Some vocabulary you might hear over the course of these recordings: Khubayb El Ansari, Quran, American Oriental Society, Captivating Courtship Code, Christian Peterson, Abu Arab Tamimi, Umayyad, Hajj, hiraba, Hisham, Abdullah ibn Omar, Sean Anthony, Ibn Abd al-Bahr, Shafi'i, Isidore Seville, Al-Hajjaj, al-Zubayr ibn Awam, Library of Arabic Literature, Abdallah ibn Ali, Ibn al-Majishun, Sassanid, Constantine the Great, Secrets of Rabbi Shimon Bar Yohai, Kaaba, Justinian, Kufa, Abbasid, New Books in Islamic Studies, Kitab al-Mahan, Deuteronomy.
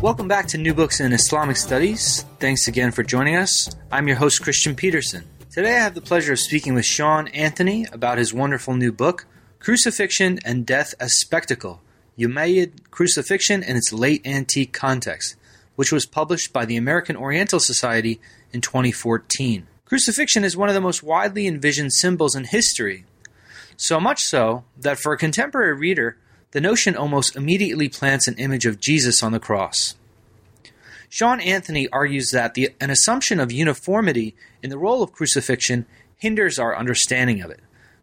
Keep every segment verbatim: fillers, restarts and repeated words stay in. Welcome back to New Books in Islamic Studies. Thanks again for joining us. I'm your host, Christian Peterson. Today I have the pleasure of speaking with Sean Anthony about his wonderful new book, Crucifixion and Death as Spectacle, Umayyad Crucifixion and Its Late Antique Context, which was published by the American Oriental Society in twenty fourteen. Crucifixion is one of the most widely envisioned symbols in history, so much so that for a contemporary reader, the notion almost immediately plants an image of Jesus on the cross. Sean Anthony argues that the, an assumption of uniformity in the role of crucifixion hinders our understanding of it,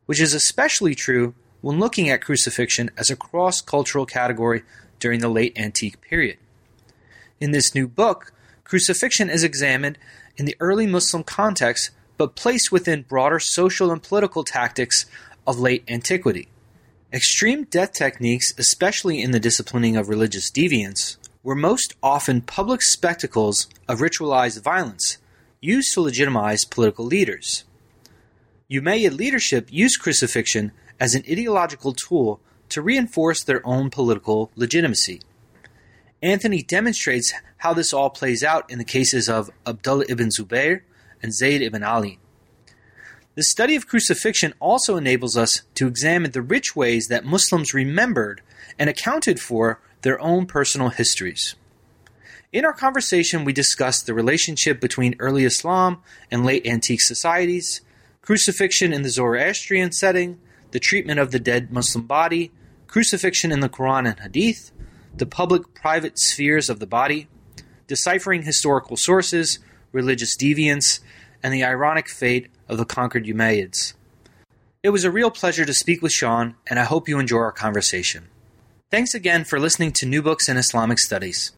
which is especially true when looking at crucifixion as a cross-cultural category during the late antique period. In this new book, crucifixion is examined in the early Muslim context, but placed within broader social and political tactics of late antiquity. Extreme death techniques, especially in the disciplining of religious deviance, were most often public spectacles of ritualized violence used to legitimize political leaders. Umayyad leadership used crucifixion as an ideological tool to reinforce their own political legitimacy. Anthony demonstrates how this all plays out in the cases of Abdallah ibn Zubayr and Zayd ibn Ali. The study of crucifixion also enables us to examine the rich ways that Muslims remembered and accounted for their own personal histories. In our conversation, we discussed the relationship between early Islam and late antique societies, crucifixion in the Zoroastrian setting, the treatment of the dead Muslim body, crucifixion in the Quran and Hadith, the public-private spheres of the body, deciphering historical sources, religious deviance, and the ironic fate of the conquered Umayyads. It was a real pleasure to speak with Sean, and I hope you enjoy our conversation. Thanks again for listening to New Books in Islamic Studies.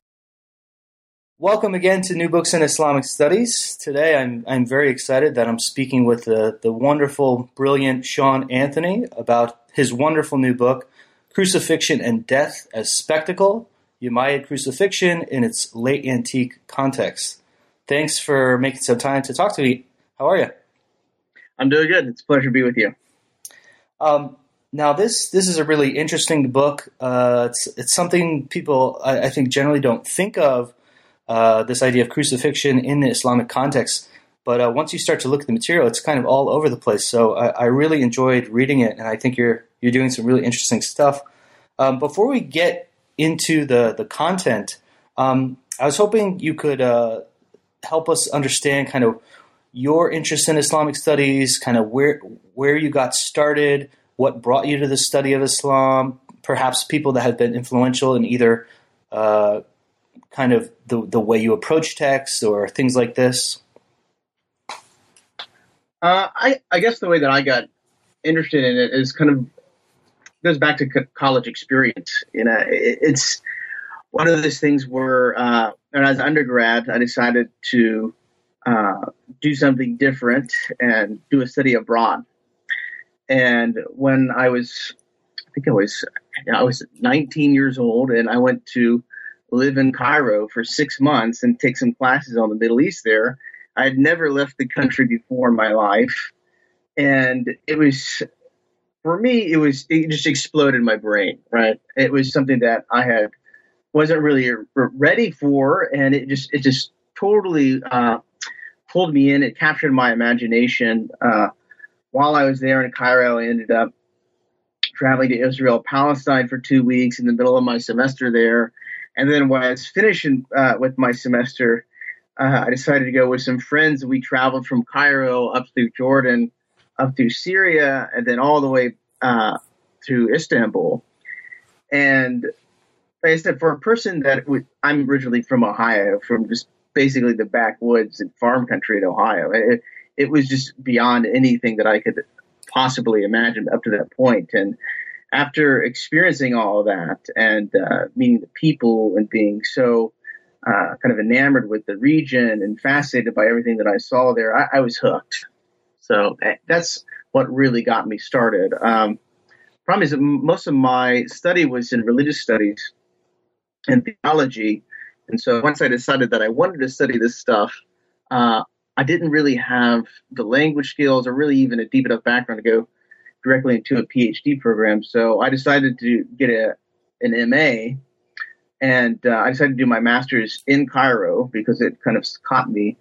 Welcome again to New Books in Islamic Studies. Today I'm I'm very excited that I'm speaking with the, the wonderful, brilliant Sean Anthony about his wonderful new book, Crucifixion and Death as Spectacle, Umayyad Crucifixion in Its Late Antique Context. Thanks for making some time to talk to me. How are you? I'm doing good. It's a pleasure to be with you. Um, now, this this is a really interesting book. Uh, it's it's something people, I, I think, generally don't think of, uh, this idea of crucifixion in the Islamic context. But uh, once you start to look at the material, it's kind of all over the place. So I, I really enjoyed reading it, and I think you're you're doing some really interesting stuff. Um, before we get into the, the content, um, I was hoping you could uh, help us understand kind of your interest in Islamic studies, kind of where where you got started, what brought you to the study of Islam, perhaps people that have been influential in either uh, kind of the, the way you approach texts or things like this. Uh, I, I guess the way that I got interested in it is kind of goes back to co- college experience. You know, it, it's one of those things where uh, when I was undergrad, I decided to Uh, do something different and do a study abroad. And when I was, I think I was, I was nineteen years old, and I went to live in Cairo for six months and take some classes on the Middle East there. I had never left the country before in my life, and it was, for me, it was it just exploded my brain. Right, it was something that I had wasn't really ready for, and it just it just totally. Uh, pulled me in. It captured my imagination. Uh, while I was there in Cairo, I ended up traveling to Israel, Palestine for two weeks in the middle of my semester there. And then when I was finishing uh, with my semester, uh, I decided to go with some friends. We traveled from Cairo up through Jordan, up through Syria, and then all the way uh, through Istanbul. And like I said, for a person that would, I'm originally from Ohio, from just basically the backwoods and farm country in Ohio. It, it was just beyond anything that I could possibly imagine up to that point. And after experiencing all of that and uh, meeting the people and being so uh, kind of enamored with the region and fascinated by everything that I saw there, I, I was hooked. So that's what really got me started. Um, problem is that most of my study was in religious studies and theology. And so once I decided that I wanted to study this stuff, uh, I didn't really have the language skills or really even a deep enough background to go directly into a PhD program. So I decided to get a, an M A, and uh, I decided to do my master's in Cairo because it kind of caught me,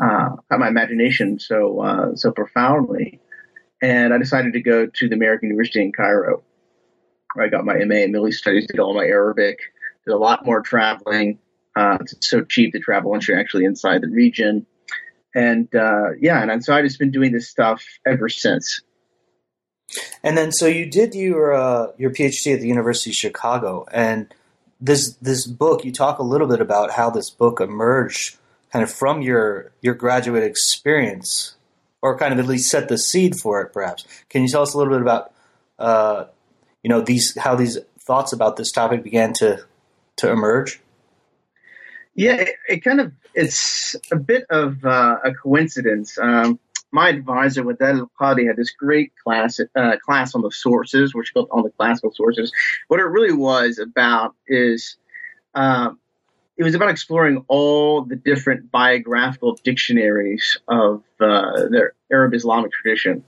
uh, caught my imagination so uh, so profoundly. And I decided to go to the American University in Cairo, where I got my M A in Middle East Studies, did all my Arabic, did a lot more traveling. Uh, it's so cheap to travel once you're actually inside the region. And uh, yeah, and so I've just been doing this stuff ever since. And then, so you did your uh, your PhD at the University of Chicago, and this this book, you talk a little bit about how this book emerged kind of from your your graduate experience, or kind of at least set the seed for it, perhaps. Can you tell us a little bit about uh, you know these how these thoughts about this topic began to to emerge? Yeah, it, it kind of it's a bit of uh, a coincidence. Um, My advisor, Wadad al-Qadi, had this great class uh, class on the sources, which is called on the classical sources. What it really was about is uh, it was about exploring all the different biographical dictionaries of uh, the Arab Islamic tradition.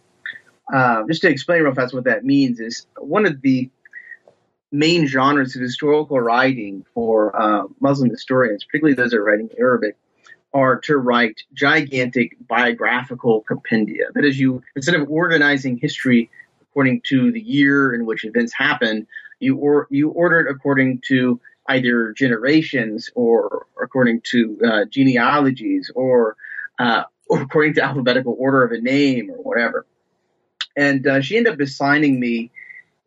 Uh, just to explain real fast what that means is one of the main genres of historical writing for uh, Muslim historians, particularly those that are writing Arabic, are to write gigantic biographical compendia. That is, you instead of organizing history according to the year in which events happen, you or you order it according to either generations or according to uh, genealogies or, uh, or according to alphabetical order of a name or whatever. And uh, she ended up assigning me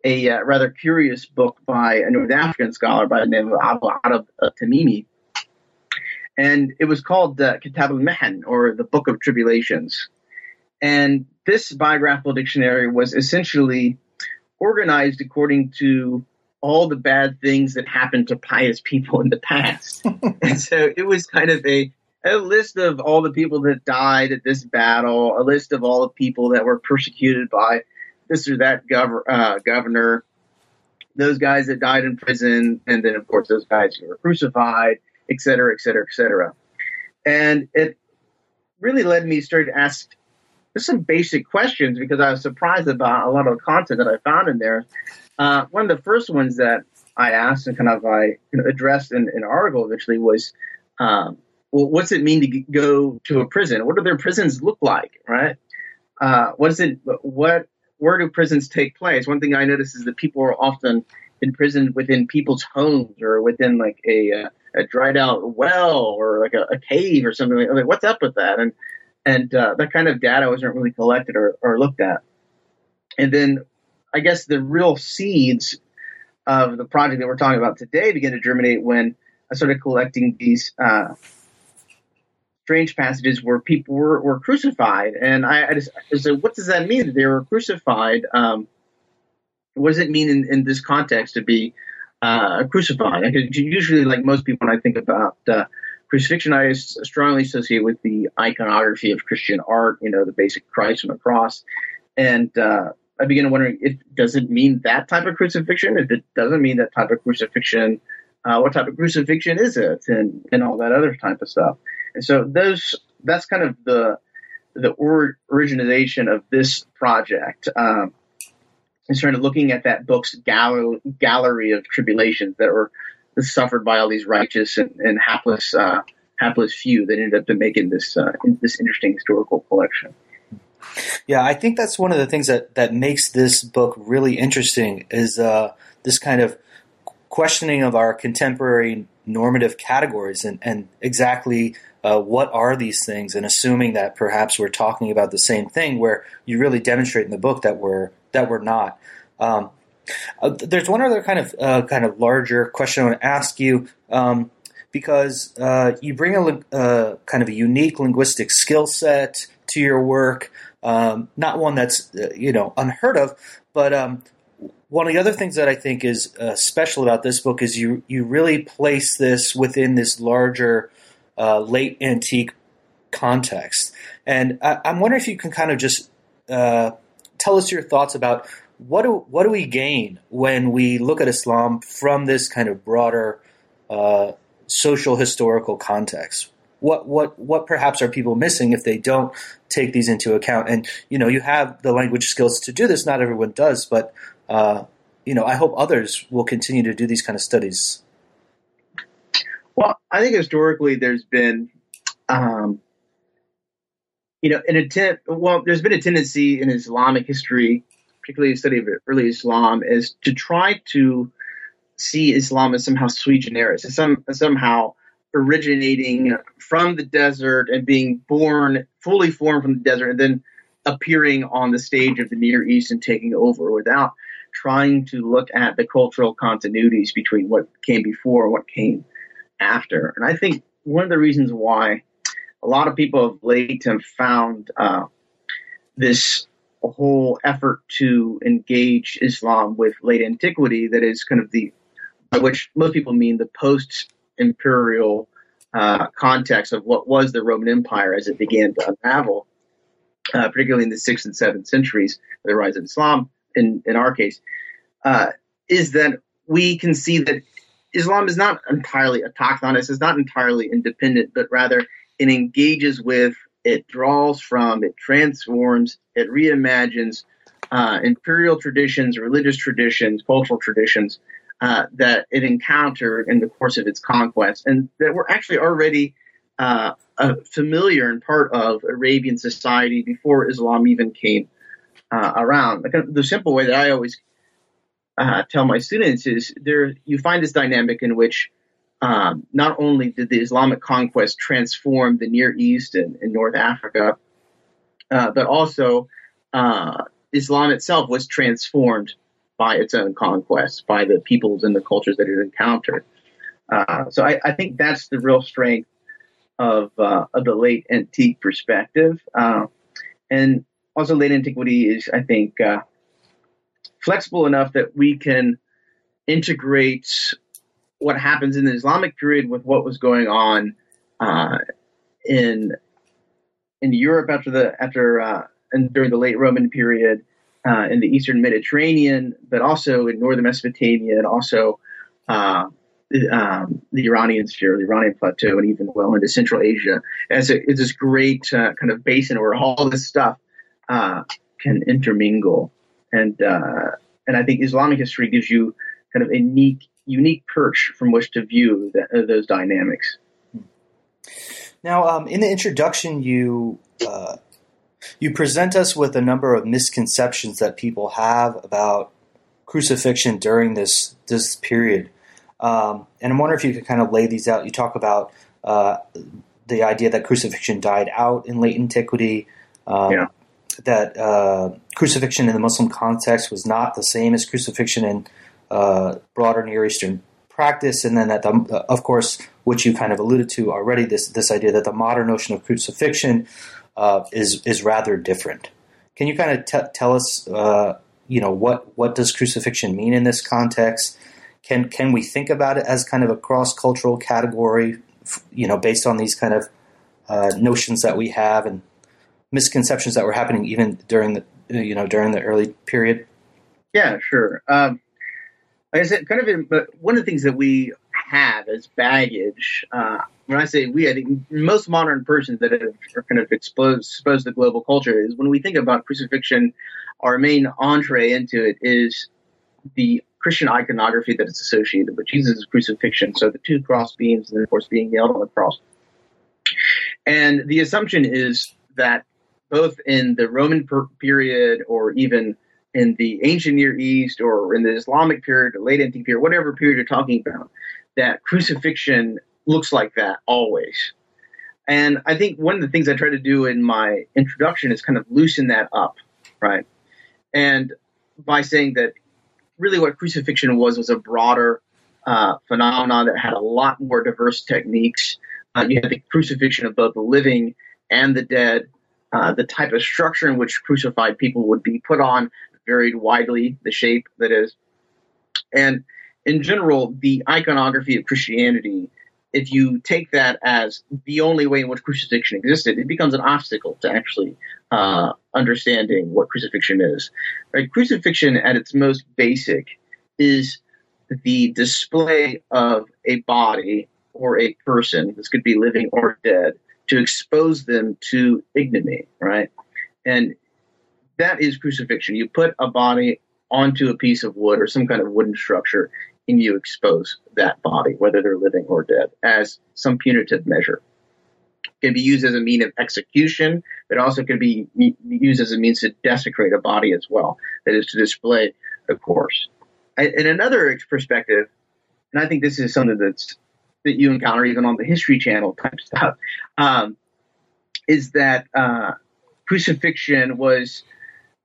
a uh, rather curious book by a North African scholar by the name of Abu Arab Tamimi. And it was called uh, Kitab al-Mahan, or the Book of Tribulations. And this biographical dictionary was essentially organized according to all the bad things that happened to pious people in the past. And so it was kind of a, a list of all the people that died at this battle, a list of all the people that were persecuted by this or that gov- uh, governor, those guys that died in prison, and then, of course, those guys who were crucified, et cetera, et cetera, et cetera. And it really led me to start to ask just some basic questions because I was surprised about a lot of the content that I found in there. Uh, one of the first ones that I asked and kind of I you know, addressed in an article eventually was, um, well, what's it mean to go to a prison? What do their prisons look like, right? Uh, what is it? What? Where do prisons take place? One thing I noticed is that people are often imprisoned within people's homes or within like a... Uh, a dried out well or like a, a cave or something like that. Like, what's up with that? And, and uh, that kind of data wasn't really collected or, or looked at. And then I guess the real seeds of the project that we're talking about today began to germinate when I started collecting these uh, strange passages where people were, were crucified. And I, I just I said, what does that mean that they were crucified? Um, what does it mean in, in this context to be Uh, crucified? Usually, like most people, when I think about uh, crucifixion, I strongly associate with the iconography of Christian art, you know, the basic Christ on the cross. And uh, I began wondering, if, does it mean that type of crucifixion? If it doesn't mean that type of crucifixion, uh, what type of crucifixion is it? And, and all that other type of stuff. And so those that's kind of the the or, origination of this project. Um, And started looking at that book's gall- gallery of tribulations that were suffered by all these righteous and, and hapless, uh, hapless few that ended up making this uh, this interesting historical collection. Yeah, I think that's one of the things that, that makes this book really interesting is uh, this kind of questioning of our contemporary normative categories and, and exactly uh, what are these things, and assuming that perhaps we're talking about the same thing, where you really demonstrate in the book that we're that we're not. Um, uh, there's one other kind of uh, kind of larger question I want to ask you. Um, because uh, you bring a uh, kind of a unique linguistic skill set to your work, um, not one that's uh, you know unheard of, but um, one of the other things that I think is uh, special about this book is you you really place this within this larger uh, late antique context. And I, I'm wondering if you can kind of just uh, tell us your thoughts about what do what do we gain when we look at Islam from this kind of broader uh, social historical context? What what what perhaps are people missing if they don't take these into account? And you know, you have the language skills to do this. Not everyone does, but uh, you know, I hope others will continue to do these kind of studies. Well, I think historically there's been. Um, You know, an attempt, well, there's been a tendency in Islamic history, particularly the study of early Islam, is to try to see Islam as somehow sui generis, as some, as somehow originating from the desert and being born, fully formed from the desert, and then appearing on the stage of the Near East and taking over without trying to look at the cultural continuities between what came before and what came after. And I think one of the reasons why a lot of people of late have found uh, this whole effort to engage Islam with late antiquity that is kind of the, by which most people mean the post-imperial uh, context of what was the Roman Empire as it began to unravel, uh, particularly in the sixth and seventh centuries, the rise of Islam, in, in our case, uh, is that we can see that Islam is not entirely autochthonous, is not entirely independent, but rather it engages with, it draws from, it transforms, it reimagines uh, imperial traditions, religious traditions, cultural traditions uh, that it encountered in the course of its conquest, and that were actually already uh, a familiar and part of Arabian society before Islam even came uh, around. The simple way that I always uh, tell my students is there you find this dynamic in which Um, not only did the Islamic conquest transform the Near East and, and North Africa, uh, but also uh, Islam itself was transformed by its own conquest, by the peoples and the cultures that it encountered. Uh, so I, I think that's the real strength of, uh, of the late antique perspective. Uh, and also late antiquity is, I think, uh, flexible enough that we can integrate what happens in the Islamic period with what was going on uh, in in Europe after the after uh, and during the late Roman period uh, in the Eastern Mediterranean, but also in northern Mesopotamia and also uh, um, the Iranian sphere, the Iranian plateau, and even well into Central Asia. As a, it's this great uh, kind of basin where all this stuff uh, can intermingle, and uh, and I think Islamic history gives you kind of a unique. unique perch from which to view the, those dynamics. Now, um, in the introduction, you uh, you present us with a number of misconceptions that people have about crucifixion during this this period. Um, and I'm wondering if you could kind of lay these out. You talk about uh, the idea that crucifixion died out in late antiquity, um, yeah. that uh, crucifixion in the Muslim context was not the same as crucifixion in Uh, broader Near Eastern practice, and then that, the, uh, of course, which you kind of alluded to already, this this idea that the modern notion of crucifixion uh, is is rather different. Can you kind of t- tell us, uh, you know, what what does crucifixion mean in this context? Can can we think about it as kind of a cross-cultural category, you know, based on these kind of uh, notions that we have and misconceptions that were happening even during the you know during the early period? Yeah, sure. Um- Like I said, kind of, in, but one of the things that we have as baggage, uh, when I say we, I think most modern persons that have, are kind of exposed, exposed to global culture is when we think about crucifixion, our main entree into it is the Christian iconography that is associated with Jesus' crucifixion. So the two cross beams and, of course, being nailed on the cross. And the assumption is that both in the Roman per- period or even in the ancient Near East or in the Islamic period, or late antique period, whatever period you're talking about, that crucifixion looks like that always. And I think one of the things I try to do in my introduction is kind of loosen that up, right? And by saying that really what crucifixion was was a broader uh, phenomenon that had a lot more diverse techniques. Uh, you had the crucifixion of both the living and the dead. Uh, the type of structure in which crucified people would be put on varied widely, the shape that is. And in general, the iconography of Christianity, if you take that as the only way in which crucifixion existed, it becomes an obstacle to actually uh, understanding what crucifixion is. Right? Crucifixion at its most basic is the display of a body or a person, this could be living or dead, to expose them to ignominy, right? And that is crucifixion. You put a body onto a piece of wood or some kind of wooden structure, and you expose that body, whether they're living or dead, as some punitive measure. It can be used as a means of execution, but also can be used as a means to desecrate a body as well, that is, to display a corpse. In another perspective, and I think this is something that's that you encounter even on the History Channel type stuff, um, is that uh, crucifixion was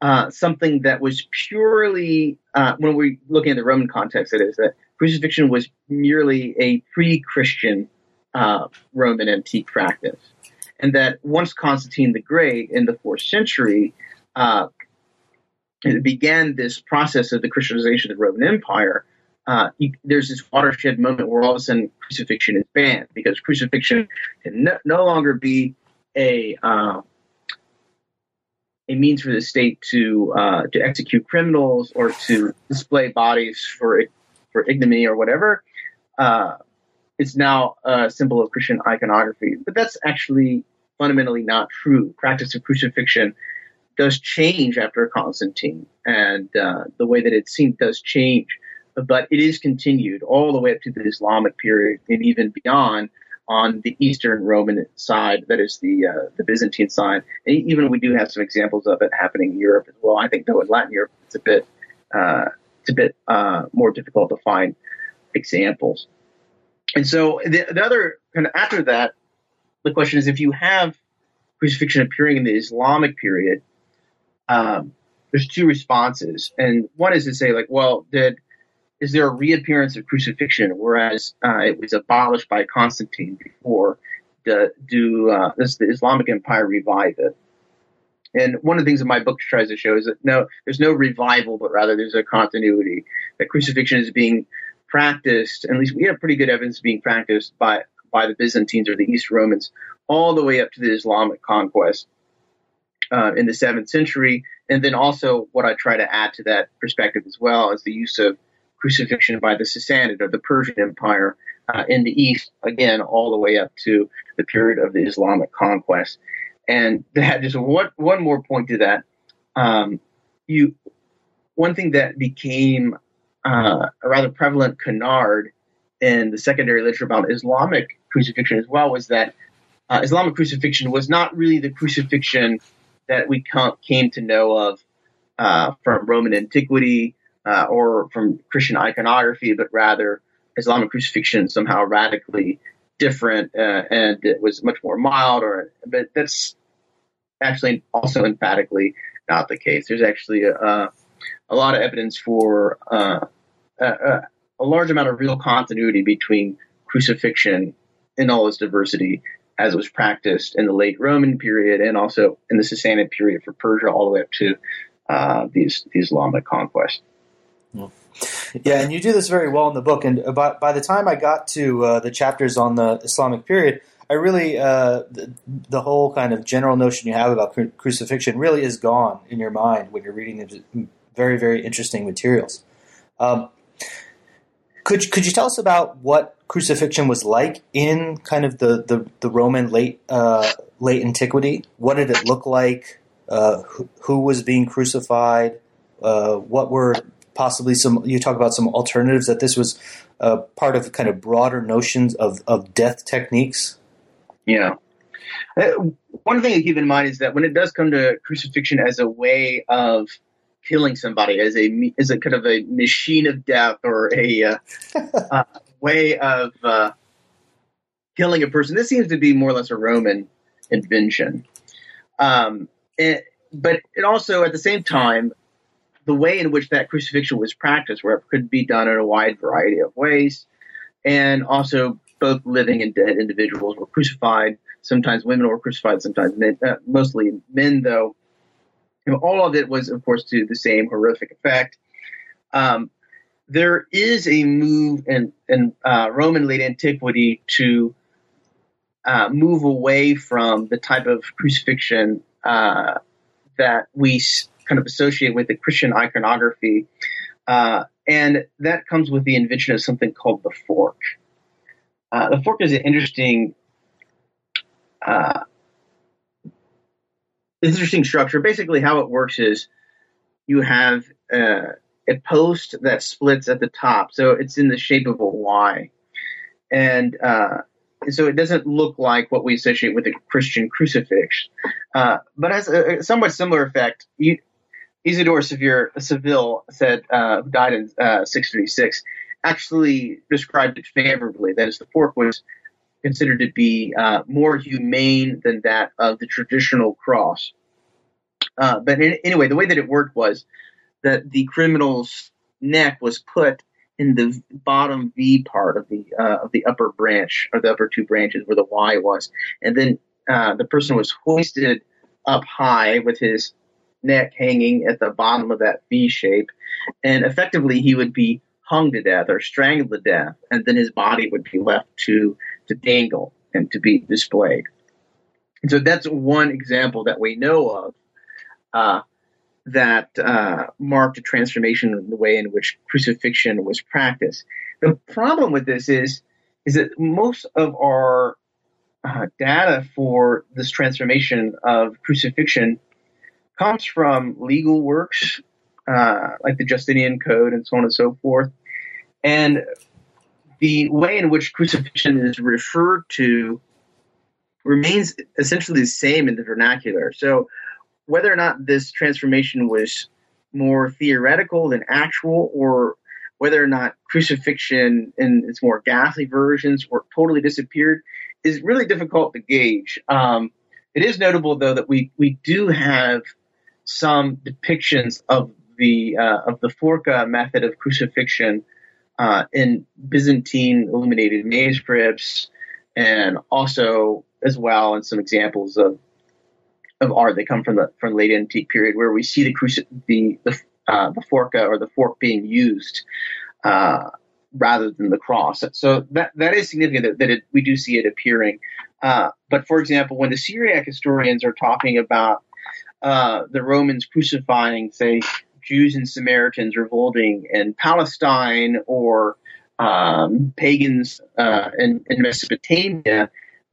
uh, something that was purely, uh, when we're looking at the Roman context, it is that crucifixion was merely a pre-Christian uh, Roman antique practice. And that once Constantine the Great in the fourth century uh, began this process of the Christianization of the Roman Empire, Uh, you, there's this watershed moment where all of a sudden crucifixion is banned, because crucifixion can no, no longer be a uh, a means for the state to uh, to execute criminals or to display bodies for for ignominy or whatever. Uh, it's now a symbol of Christian iconography, but that's actually fundamentally not true. Practice of crucifixion does change after Constantine, and uh, the way that it's seen does change. But it is continued all the way up to the Islamic period and even beyond on the Eastern Roman side, that is the uh, the Byzantine side. And even we do have some examples of it happening in Europe as well. I think, though, in Latin Europe, it's a bit uh, it's a bit uh, more difficult to find examples. And so the, the other kind of after that, the question is, if you have crucifixion appearing in the Islamic period, um, there's two responses. And one is to say, like, well, did is there a reappearance of crucifixion, whereas uh, it was abolished by Constantine before? The, do uh, does the Islamic Empire revive it? And one of the things that my book tries to show is that no, there's no revival, but rather there's a continuity. That crucifixion is being practiced, at least we have pretty good evidence being practiced by, by the Byzantines or the East Romans, all the way up to the Islamic conquest uh, in the seventh century. And then also what I try to add to that perspective as well is the use of crucifixion by the Sassanid or the Persian Empire uh, in the East, again, all the way up to the period of the Islamic conquest. And that just one, one more point to that. Um, you, one thing that became uh, a rather prevalent canard in the secondary literature about Islamic crucifixion as well was that uh, Islamic crucifixion was not really the crucifixion that we came to know of uh, from Roman antiquity, Uh, or from Christian iconography, but rather Islamic crucifixion somehow radically different, uh, and it was much more mild. Or, but that's actually also emphatically not the case. There's actually uh, a lot of evidence for uh, a, a large amount of real continuity between crucifixion in all its diversity, as it was practiced in the late Roman period and also in the Sassanid period for Persia, all the way up to uh, these the Islamic conquest. Yeah, and you do this very well in the book. And about, by the time I got to uh, the chapters on the Islamic period, I really uh, the, the whole kind of general notion you have about cru- crucifixion really is gone in your mind when you're reading the very, very interesting materials. Um, could could you tell us about what crucifixion was like in kind of the the, the Roman late uh, late antiquity? What did it look like? Uh, who, who was being crucified? Uh, what were Possibly some. You talk about some alternatives, that this was uh, part of kind of broader notions of, of death techniques. Yeah. Uh, one thing to keep in mind is that when it does come to crucifixion as a way of killing somebody, as a as a kind of a machine of death or a uh, uh, way of uh, killing a person, this seems to be more or less a Roman invention. Um, it, but it also, at the same time, the way in which that crucifixion was practiced, where it could be done in a wide variety of ways. And also both living and dead individuals were crucified. Sometimes women were crucified, sometimes men, uh, mostly men, though. You know, all of it was, of course, to the same horrific effect. Um, there is a move in, in uh, Roman late antiquity to uh, move away from the type of crucifixion uh, that we kind of associate with the Christian iconography. Uh, and that comes with the invention of something called the fork. Uh, the fork is an interesting uh, interesting structure. Basically, how it works is you have uh, a post that splits at the top, so it's in the shape of a Y. And uh, so it doesn't look like what we associate with a Christian crucifix, uh, but has a, a somewhat similar effect. You, Isidore Seville said, uh, who died in uh, six thirty-six, actually described it favorably. That is, the fork was considered to be uh, more humane than that of the traditional cross. Uh, but in, anyway, the way that it worked was that the criminal's neck was put in the bottom V part of the uh, of the upper branch, or the upper two branches where the Y was. And then uh, the person was hoisted up high with his neck hanging at the bottom of that V shape. And effectively, he would be hung to death or strangled to death, and then his body would be left to to dangle and to be displayed. And so that's one example that we know of uh, that uh, marked a transformation in the way in which crucifixion was practiced. The problem with this is, is that most of our uh, data for this transformation of crucifixion comes from legal works, uh, like the Justinian Code and so on and so forth. And the way in which crucifixion is referred to remains essentially the same in the vernacular. So whether or not this transformation was more theoretical than actual, or whether or not crucifixion in its more ghastly versions or totally disappeared, is really difficult to gauge. Um, it is notable, though, that we, we do have some depictions of the uh, of the Forca method of crucifixion uh, in Byzantine illuminated manuscripts, and also as well in some examples of of art that come from the from late antique period, where we see the cruci- the the, uh, the Forca or the fork being used uh, rather than the cross. So that that is significant that, that it, we do see it appearing. Uh, but for example, when the Syriac historians are talking about Uh, the Romans crucifying, say, Jews and Samaritans revolting in Palestine, or um, pagans uh, in, in Mesopotamia,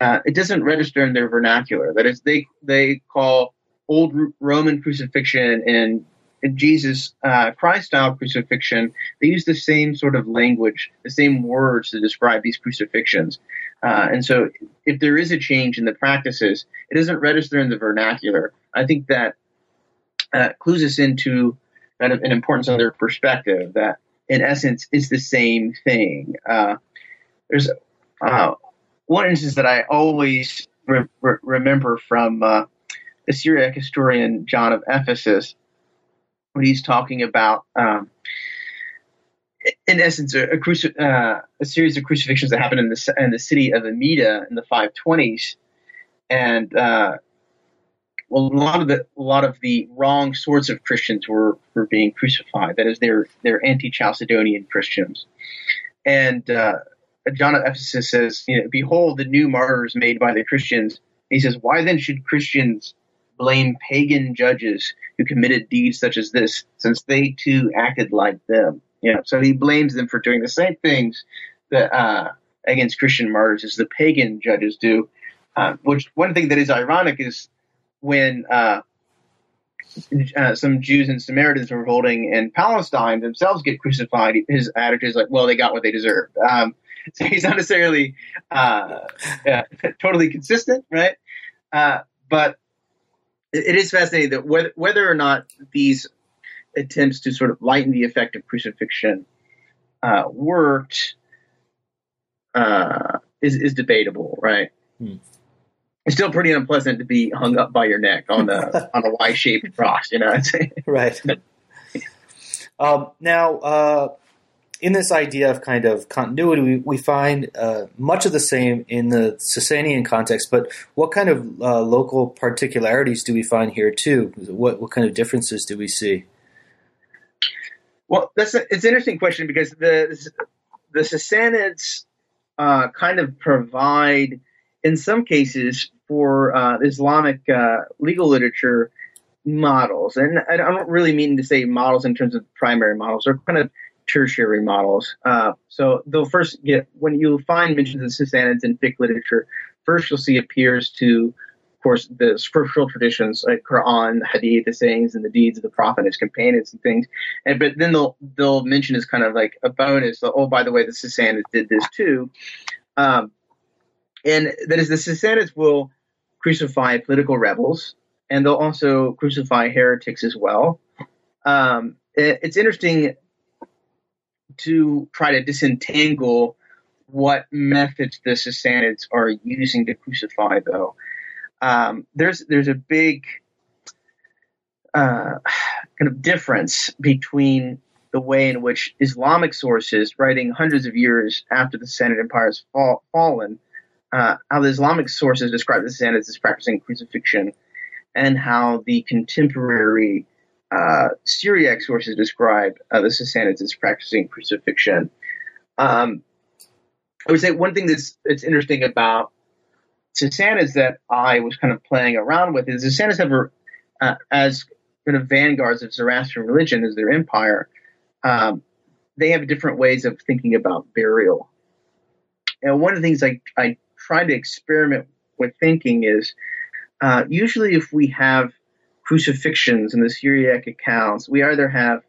uh, it doesn't register in their vernacular. That is, they they call old Roman crucifixion and, and Jesus uh, Christ-style crucifixion, they use the same sort of language, the same words to describe these crucifixions. Uh, and so if there is a change in the practices, it doesn't register in the vernacular. I think that uh, clues us into kind of an importance of their perspective, that in essence is the same thing. Uh, there's uh, one instance that I always re- re- remember from uh, the Syriac historian John of Ephesus, when he's talking about, um, in essence, a, a, cruci- uh, a series of crucifixions that happened in the, in the city of Amida in the five twenties, and uh, Well, a lot of the a lot of the wrong sorts of Christians were, were being crucified. That is, they're they're anti-Chalcedonian Christians. And uh, John of Ephesus says, you know, "Behold the new martyrs made by the Christians." He says, "Why then should Christians blame pagan judges who committed deeds such as this, since they too acted like them?" You know, so he blames them for doing the same things that uh, against Christian martyrs as the pagan judges do. Uh, which one thing that is ironic is, when uh, uh, some Jews and Samaritans were revolting in Palestine themselves get crucified, his attitude is like, well, they got what they deserved. Um, so he's not necessarily uh, uh, totally consistent, right? Uh, but it, it is fascinating that whether, whether or not these attempts to sort of lighten the effect of crucifixion uh, worked uh, is, is debatable, right? Hmm. It's still pretty unpleasant to be hung up by your neck on a on a Y-shaped cross, you know. Right. Um, now, uh, in this idea of kind of continuity, we, we find uh, much of the same in the Sasanian context, but what kind of uh, local particularities do we find here too? What, what kind of differences do we see? Well, that's a, it's an interesting question because the the Sassanids uh, kind of provide, in some cases, for uh, Islamic uh, legal literature models. And I don't really mean to say models in terms of primary models or kind of tertiary models. Uh, so they'll first get, when you find mentions of Sassanids in fiqh literature, first you'll see appears to, of course, the scriptural traditions like Quran, Hadith, the sayings, and the deeds of the Prophet and his companions and things. And but then they'll they'll mention as kind of like a bonus, the, oh, by the way, the Sassanids did this too. Um, and that is, the Sassanids will crucify political rebels, and they'll also crucify heretics as well. Um, it, it's interesting to try to disentangle what methods the Sassanids are using to crucify, though. Um, there's there's a big uh, kind of difference between the way in which Islamic sources, writing hundreds of years after the Sassanid Empire has fall, fallen, uh, how the Islamic sources describe the Sassanids as practicing crucifixion, and how the contemporary uh, Syriac sources describe uh, the Sassanids as practicing crucifixion. Um, I would say one thing that's, that's interesting about Sassanids that I was kind of playing around with is Sassanids have, a, uh, as kind of vanguards of Zoroastrian religion as their empire, um, they have different ways of thinking about burial. And one of the things I, I try to experiment with thinking is, Uh, usually if we have crucifixions in the Syriac accounts, we either have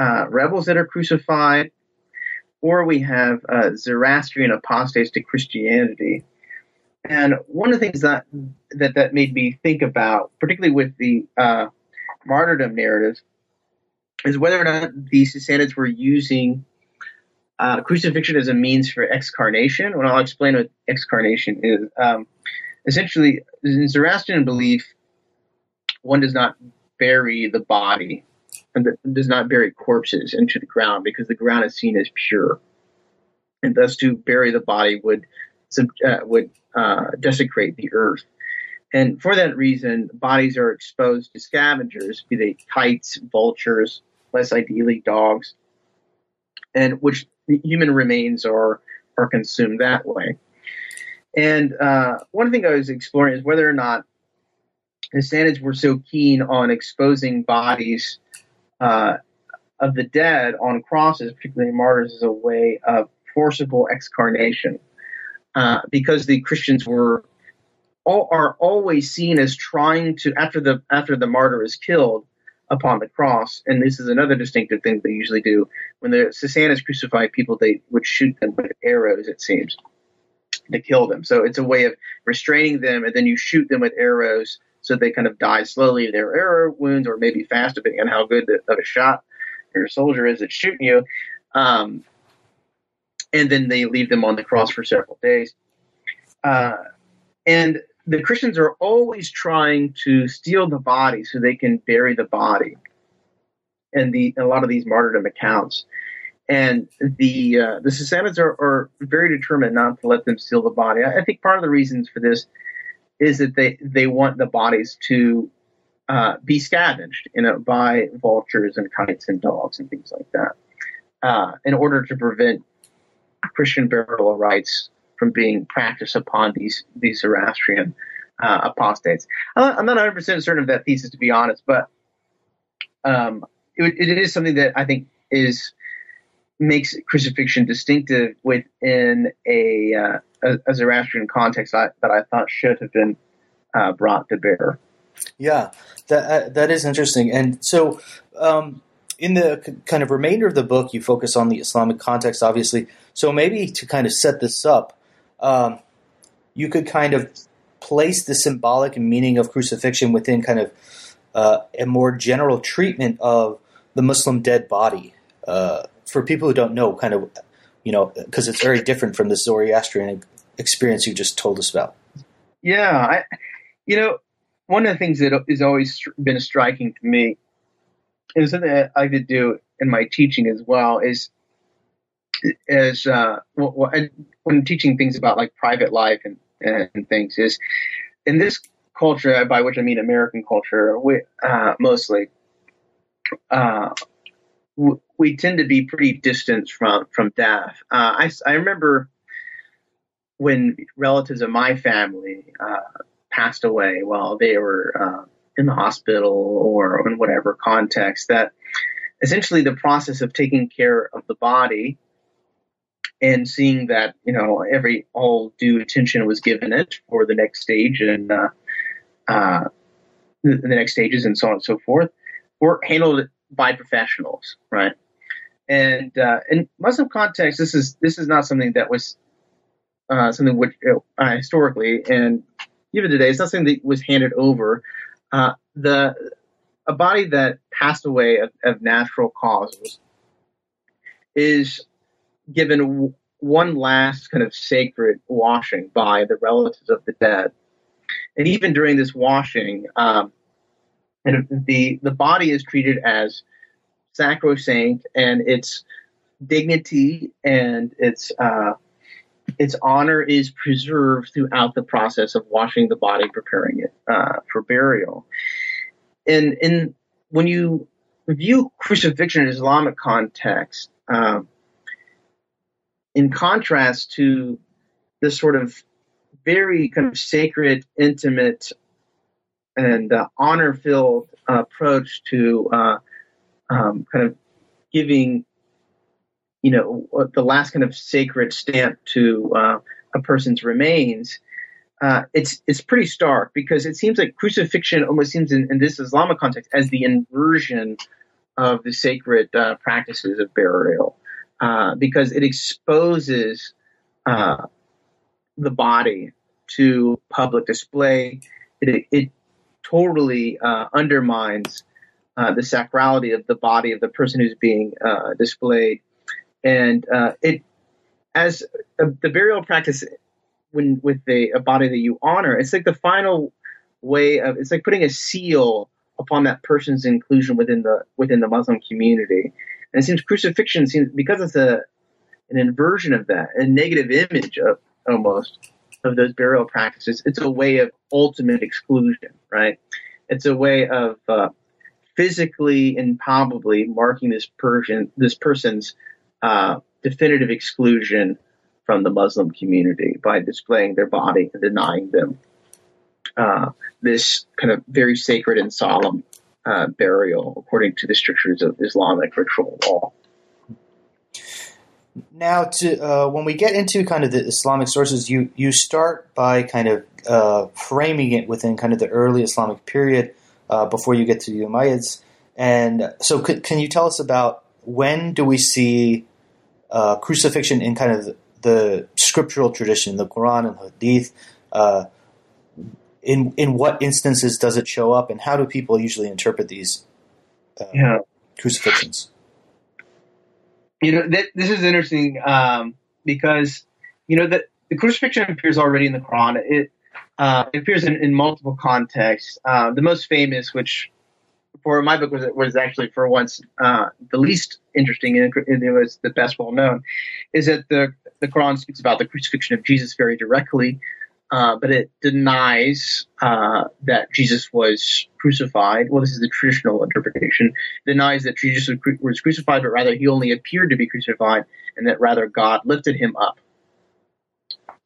uh, rebels that are crucified, or we have uh, Zoroastrian apostates to Christianity. And one of the things that that, that made me think about, particularly with the uh, martyrdom narratives, is whether or not the Sassanids were using uh, crucifixion as a means for excarnation. And I'll explain what excarnation is. Um, Essentially, in Zoroastrian belief, one does not bury the body, and does not bury corpses into the ground, because the ground is seen as pure, and thus to bury the body would uh, would uh, desecrate the earth. And for that reason, bodies are exposed to scavengers, be they kites, vultures, less ideally dogs, and which the human remains are are consumed that way. And uh, one thing I was exploring is whether or not the Sassanids were so keen on exposing bodies uh, of the dead on crosses, particularly martyrs, as a way of forcible excarnation, uh, because the Christians were all, are always seen as trying to, after the after the martyr is killed upon the cross, and this is another distinctive thing they usually do when the Sassanids crucify people, they would shoot them with arrows, it seems, to kill them. So it's a way of restraining them, and then you shoot them with arrows so they kind of die slowly in their arrow wounds, or maybe fast, depending on how good of a shot your soldier is at shooting you. Um, and then they leave them on the cross for several days. Uh, and the Christians are always trying to steal the body so they can bury the body. And the a lot of these martyrdom accounts. And the uh, the Sassanids are, are very determined not to let them steal the body. I, I think part of the reasons for this is that they, they want the bodies to uh, be scavenged, you know, by vultures and kites and dogs and things like that, uh, in order to prevent Christian burial rites from being practiced upon these these Zoroastrian uh, apostates. I'm not one hundred percent certain of that thesis, to be honest, but um, it, it is something that I think is makes crucifixion distinctive within a, uh, a, a Zoroastrian context that, that I thought should have been uh, brought to bear. Yeah, that uh, that is interesting. And so um, in the c- kind of remainder of the book, you focus on the Islamic context, obviously. So maybe to kind of set this up, um, you could kind of place the symbolic meaning of crucifixion within kind of uh, a more general treatment of the Muslim dead body, uh, for people who don't know, kind of, you know, because it's very different from the Zoroastrian experience you just told us about. Yeah. I, you know, one of the things that has always been striking to me, and something I like to do in my teaching as well is is uh, when I'm teaching things about like private life and, and things is in this culture, by which I mean American culture, we, uh, mostly, uh, we, we tend to be pretty distant from from death. Uh, I I remember when relatives of my family uh, passed away while they were uh, in the hospital or in whatever context, that essentially the process of taking care of the body and seeing that, you know, every all due attention was given it for the next stage and uh, uh, the, the next stages and so on and so forth, were handled by professionals, right? And uh, in Muslim context, this is this is not something that was uh, something which uh, historically and even today, it's not something that was handed over. Uh, the a body that passed away of, of natural causes is given w- one last kind of sacred washing by the relatives of the dead. And even during this washing, um, and the, the body is treated as sacrosanct, and its dignity and its uh, its honor is preserved throughout the process of washing the body, preparing it uh, for burial. And, and when you view crucifixion in Islamic context, um, in contrast to this sort of very kind of sacred, intimate, and uh, honor-filled uh, approach to uh, um, kind of giving, you know, the last kind of sacred stamp to uh, a person's remains, uh, it's it's pretty stark, because it seems like crucifixion almost seems in, in this Islamic context as the inversion of the sacred uh, practices of burial. Uh, because it exposes uh, the body to public display. It, it totally uh, undermines uh, the sacrality of the body of the person who's being uh, displayed. And uh, it, as uh, the burial practice when with a, a body that you honor, it's like the final way of, it's like putting a seal upon that person's inclusion within the within the Muslim community. And it seems crucifixion seems, because it's a an inversion of that, a negative image of almost of those burial practices. It's a way of ultimate exclusion, right? It's a way of uh, physically and palpably marking this person, this person's uh, definitive exclusion from the Muslim community by displaying their body and denying them uh, this kind of very sacred and solemn Uh, burial according to the strictures of Islamic ritual law. Now, to uh, when we get into kind of the Islamic sources, you you start by kind of uh, framing it within kind of the early Islamic period uh, before you get to the Umayyads. And so, could, can you tell us about when do we see uh, crucifixion in kind of the, the scriptural tradition, the Quran and Hadith? Uh, In in what instances does it show up, and how do people usually interpret these uh, yeah. crucifixions? You know, th- this is interesting um, because, you know, the, the crucifixion appears already in the Quran. It, uh, it appears in, in multiple contexts. Uh, the most famous, which for my book was was actually for once uh, the least interesting, and it was the best well known, is that the the Quran speaks about the crucifixion of Jesus very directly. Uh, but it denies uh, that Jesus was crucified. Well, this is the traditional interpretation. It denies that Jesus was crucified, but rather he only appeared to be crucified, and that rather God lifted him up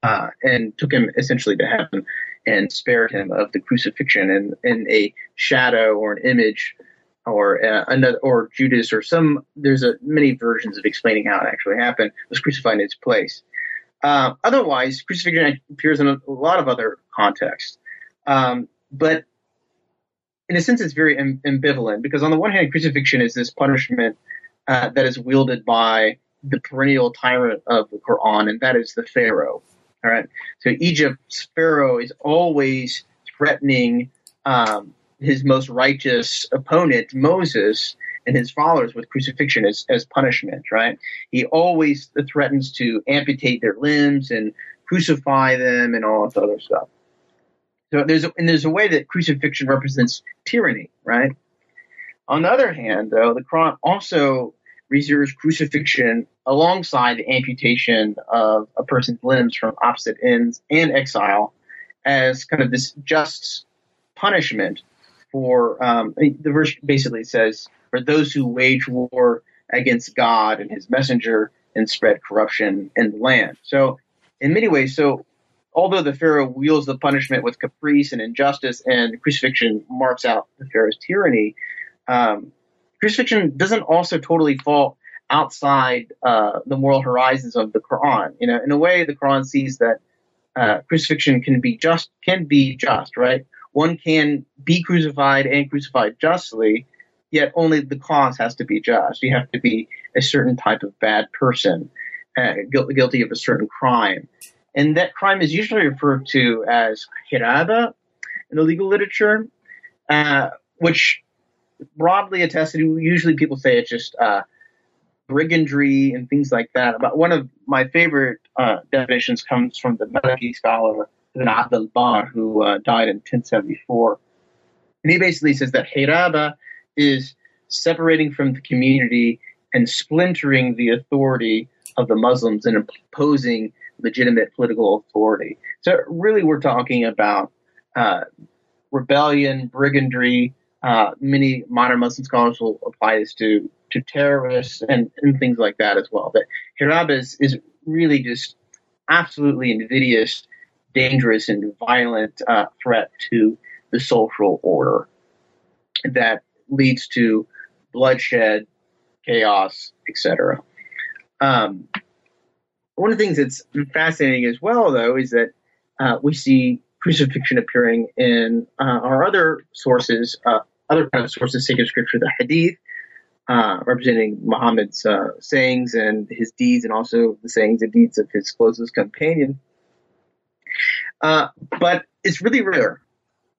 uh, and took him essentially to heaven and spared him of the crucifixion in, in a shadow or an image or uh, another or Judas or some. There's a, many versions of explaining how it actually happened. Was crucified in its place. Uh, otherwise, crucifixion appears in a, a lot of other contexts, um, but in a sense, it's very am- ambivalent because on the one hand, crucifixion is this punishment uh, that is wielded by the perennial tyrant of the Quran, and that is the Pharaoh. All right, so Egypt's Pharaoh is always threatening um, his most righteous opponent, Moses, and his followers with crucifixion as, as punishment, right? He always threatens to amputate their limbs and crucify them and all this other stuff. So there's a, and there's a way that crucifixion represents tyranny, right? On the other hand, though, the Quran also reserves crucifixion alongside the amputation of a person's limbs from opposite ends and exile as kind of this just punishment for um, the verse basically says for those who wage war against God and his messenger and spread corruption in the land. So in many ways, so although the Pharaoh wields the punishment with caprice and injustice and crucifixion marks out the Pharaoh's tyranny, um, crucifixion doesn't also totally fall outside uh, the moral horizons of the Quran. You know, in a way, the Quran sees that uh, crucifixion can be just, can be just, right? One can be crucified and crucified justly, yet only the cause has to be just. You have to be a certain type of bad person, uh, guilty of a certain crime. And that crime is usually referred to as hiraba in the legal literature, uh, which broadly attested, usually people say it's just uh, brigandry and things like that. But one of my favorite uh, definitions comes from the Maliki scholar Ibn Abd al-Bahr, who uh, died in ten seventy-four. And he basically says that hiraba is separating from the community and splintering the authority of the Muslims and imposing legitimate political authority. So really we're talking about uh, rebellion, brigandry. Uh, many modern Muslim scholars will apply this to, to terrorists and, and things like that as well. But hiraba is, is really just absolutely invidious, dangerous, and violent uh, threat to the social order that leads to bloodshed, chaos, et cetera. Um, one of the things that's fascinating as well, though, is that uh, we see crucifixion appearing in uh, our other sources, uh, other kind of sources, sacred scripture, the Hadith, uh, representing Muhammad's uh, sayings and his deeds, and also the sayings and deeds of his closest companion. Uh, but it's really rare,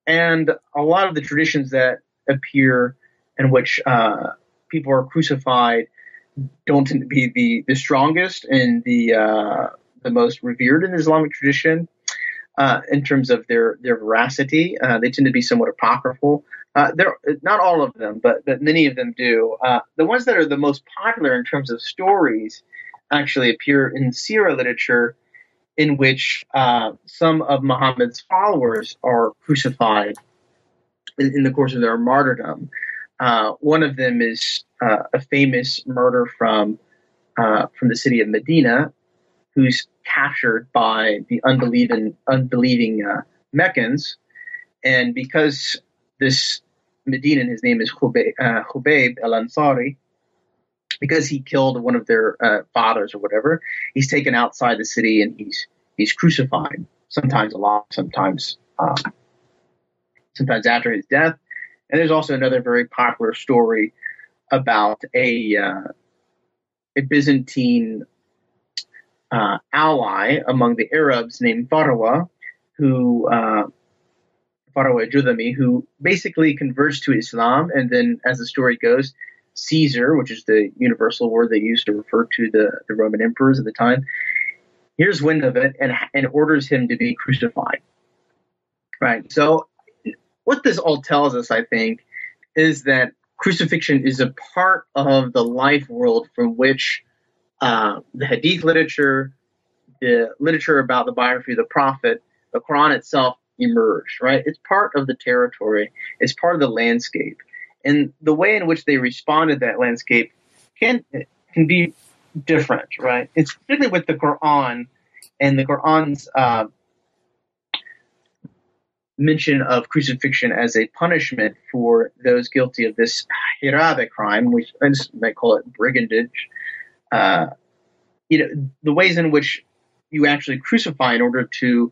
and a lot of the traditions that appear in which uh, people are crucified don't tend to be the, the strongest and the uh, the most revered in the Islamic tradition uh, in terms of their their veracity. Uh, they tend to be somewhat apocryphal. Uh, they're not all of them, but but many of them do. Uh, the ones that are the most popular in terms of stories actually appear in Sirah literature, in which uh, some of Muhammad's followers are crucified in the course of their martyrdom. Uh, one of them is uh, a famous martyr from uh, from the city of Medina, who's captured by the unbelieving unbelieving uh, Meccans, and because this Medinan, his name is Khubayb, uh, Khubayb El Ansari, because he killed one of their uh, fathers or whatever, he's taken outside the city and he's he's crucified. Sometimes alive, sometimes. Uh, sometimes after his death. And there's also another very popular story about a uh, a Byzantine uh, ally among the Arabs named Farwa, who uh, Farwa al-Judhami, who basically converts to Islam, and then, as the story goes, Caesar, which is the universal word they used to refer to the, the Roman emperors at the time, hears wind of it and and orders him to be crucified. Right, so. What this all tells us, I think, is that crucifixion is a part of the life world from which uh, the Hadith literature, the literature about the biography of the Prophet, the Quran itself emerged, right? It's part of the territory. It's part of the landscape. And the way in which they responded to that landscape can, can be different, right? It's particularly with the Quran and the Quran's uh, mention of crucifixion as a punishment for those guilty of this hiraba crime, which I just might call it brigandage. Uh, you know, the ways in which you actually crucify in order to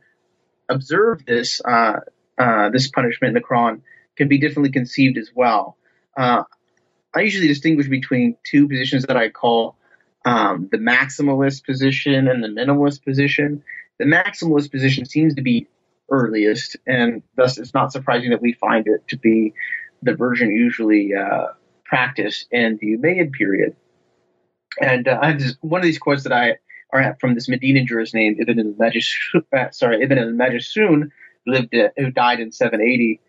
observe this uh, uh, this punishment in the Quran can be differently conceived as well. Uh, I usually distinguish between two positions that I call um, the maximalist position and the minimalist position. The maximalist position seems to be earliest, and thus it's not surprising that we find it to be the version usually uh, practiced in the Umayyad period. And uh, I have this, one of these quotes that I are at from this Medinan jurist named Ibn al-Majishun, uh, sorry, Ibn al-Majishun, lived uh, who died in seven eighty,